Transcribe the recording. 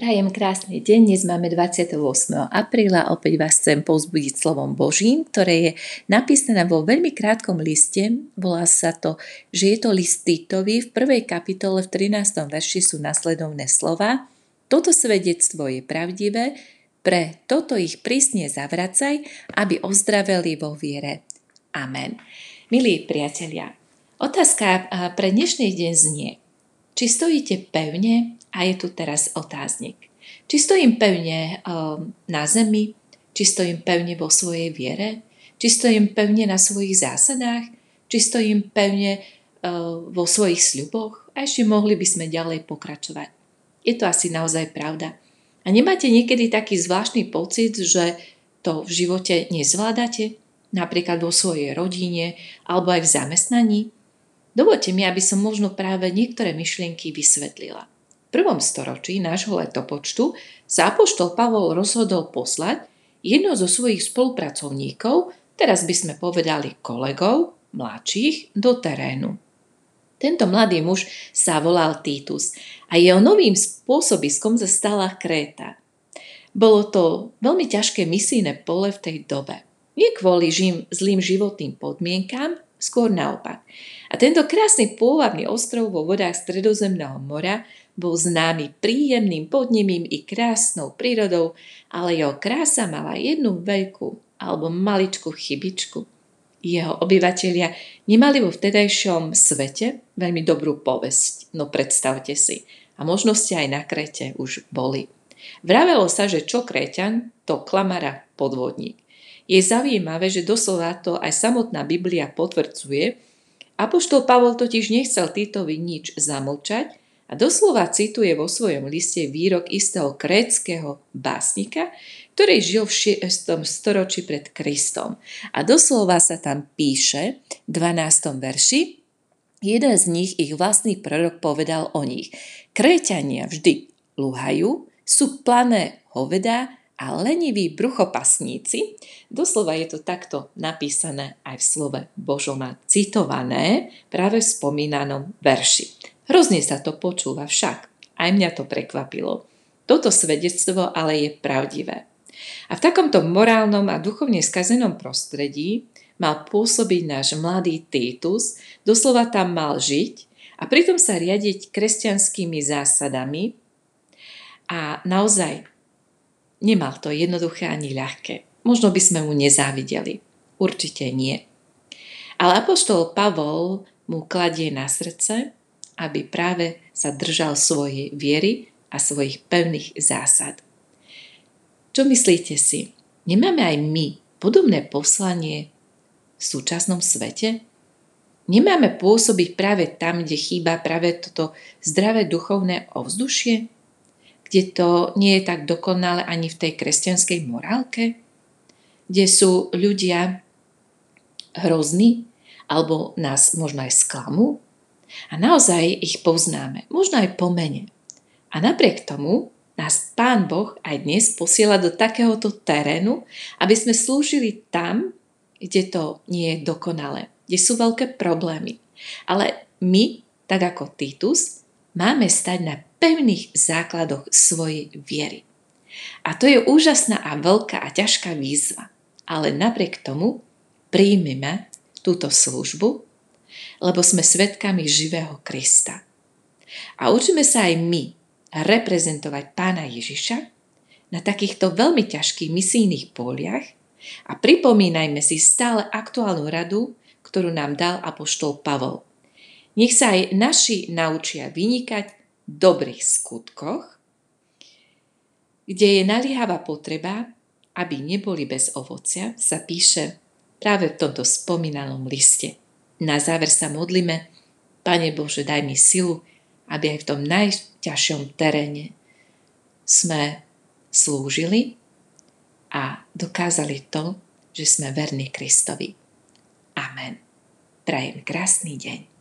Prajem krásny deň, dnes máme 28. apríla, opäť vás chcem povzbudiť slovom Božím, ktoré je napísané vo veľmi krátkom liste, volá sa to, že je to list Títovi, v 1. kapitole v 13. verši sú nasledovné slova: Toto svedectvo je pravdivé, pre toto ich prísne zavracaj, aby ozdraveli vo viere. Amen. Milí priatelia, otázka pre dnešný deň znie, či stojíte pevne. A je tu teraz otáznik. Či stojím pevne na zemi? Či stojím pevne vo svojej viere? Či stojím pevne na svojich zásadách? Či stojím pevne vo svojich sľuboch? A ešte mohli by sme ďalej pokračovať. Je to asi naozaj pravda. A nemáte niekedy taký zvláštny pocit, že to v živote nezvládate? Napríklad vo svojej rodine alebo aj v zamestnaní? Dovoľte mi, aby som možno práve niektoré myšlienky vysvetlila. V 1. storočí nášho letopočtu sa apoštol Pavol rozhodol poslať jedno zo svojich spolupracovníkov, teraz by sme povedali kolegov, mladších, do terénu. Tento mladý muž sa volal Títus a jeho novým spôsobiskom sa stala Kréta. Bolo to veľmi ťažké misijné pole v tej dobe. Nie kvôli zlým životným podmienkám, skôr naopak. A tento krásny pôvabný ostrov vo vodách Stredozemného mora bol známy príjemným podnebím i krásnou prírodou, ale jeho krása mala jednu veľkú alebo maličkú chybičku. Jeho obyvatelia nemali vo vtedajšom svete veľmi dobrú povesť, no predstavte si. A možno ste aj na Kréte už boli. Vravelo sa, že čo Kréťan, to klamara podvodník. Je zaujímavé, že doslova to aj samotná Biblia potvrdzuje. Apoštol Pavol totiž nechcel Títovi nič zamlčať a doslova cituje vo svojom liste výrok istého krétskeho básnika, ktorý žil v 6. storočí pred Kristom. A doslova sa tam píše v 12. verši, jeden z nich, ich vlastný prorok, povedal o nich: Kréťania vždy luhajú, sú plané hovedá a leniví bruchopasníci. Doslova je to takto napísané aj v slove Božom a citované práve v spomínanom verši. Hrozne sa to počúva však. Aj mňa to prekvapilo. Toto svedectvo ale je pravdivé. A v takomto morálnom a duchovne skazenom prostredí mal pôsobiť náš mladý Títus, doslova tam mal žiť a pritom sa riadiť kresťanskými zásadami a naozaj nemal to jednoduché ani ľahké. Možno by sme mu nezávideli. Určite nie. Ale apoštol Pavol mu kladie na srdce, aby práve sa držal svojej viery a svojich pevných zásad. Čo myslíte si? Nemáme aj my podobné poslanie v súčasnom svete? Nemáme pôsobiť práve tam, kde chýba práve toto zdravé duchovné ovzdušie? Kde to nie je tak dokonalé ani v tej kresťanskej morálke, kde sú ľudia hrozní alebo nás možno aj sklamú a naozaj ich poznáme, možno aj po mene. A napriek tomu nás Pán Boh aj dnes posiela do takéhoto terénu, aby sme slúžili tam, kde to nie je dokonalé, kde sú veľké problémy. Ale my, tak ako Títus, máme stať na pevných základoch svojej viery. A to je úžasná a veľká a ťažká výzva. Ale napriek tomu príjmime túto službu, lebo sme svedkami živého Krista. A učíme sa aj my reprezentovať Pána Ježiša na takýchto veľmi ťažkých misijných poliach a pripomínajme si stále aktuálnu radu, ktorú nám dal apoštol Pavol. Nech sa aj naši naučia vynikať dobrých skutkoch, kde je naliehavá potreba, aby neboli bez ovocia, sa píše práve v tomto spomínanom liste. Na záver sa modlíme: Pane Bože, daj mi silu, aby aj v tom najťažšom teréne sme slúžili a dokázali to, že sme verní Kristovi. Amen. Prajem krásny deň.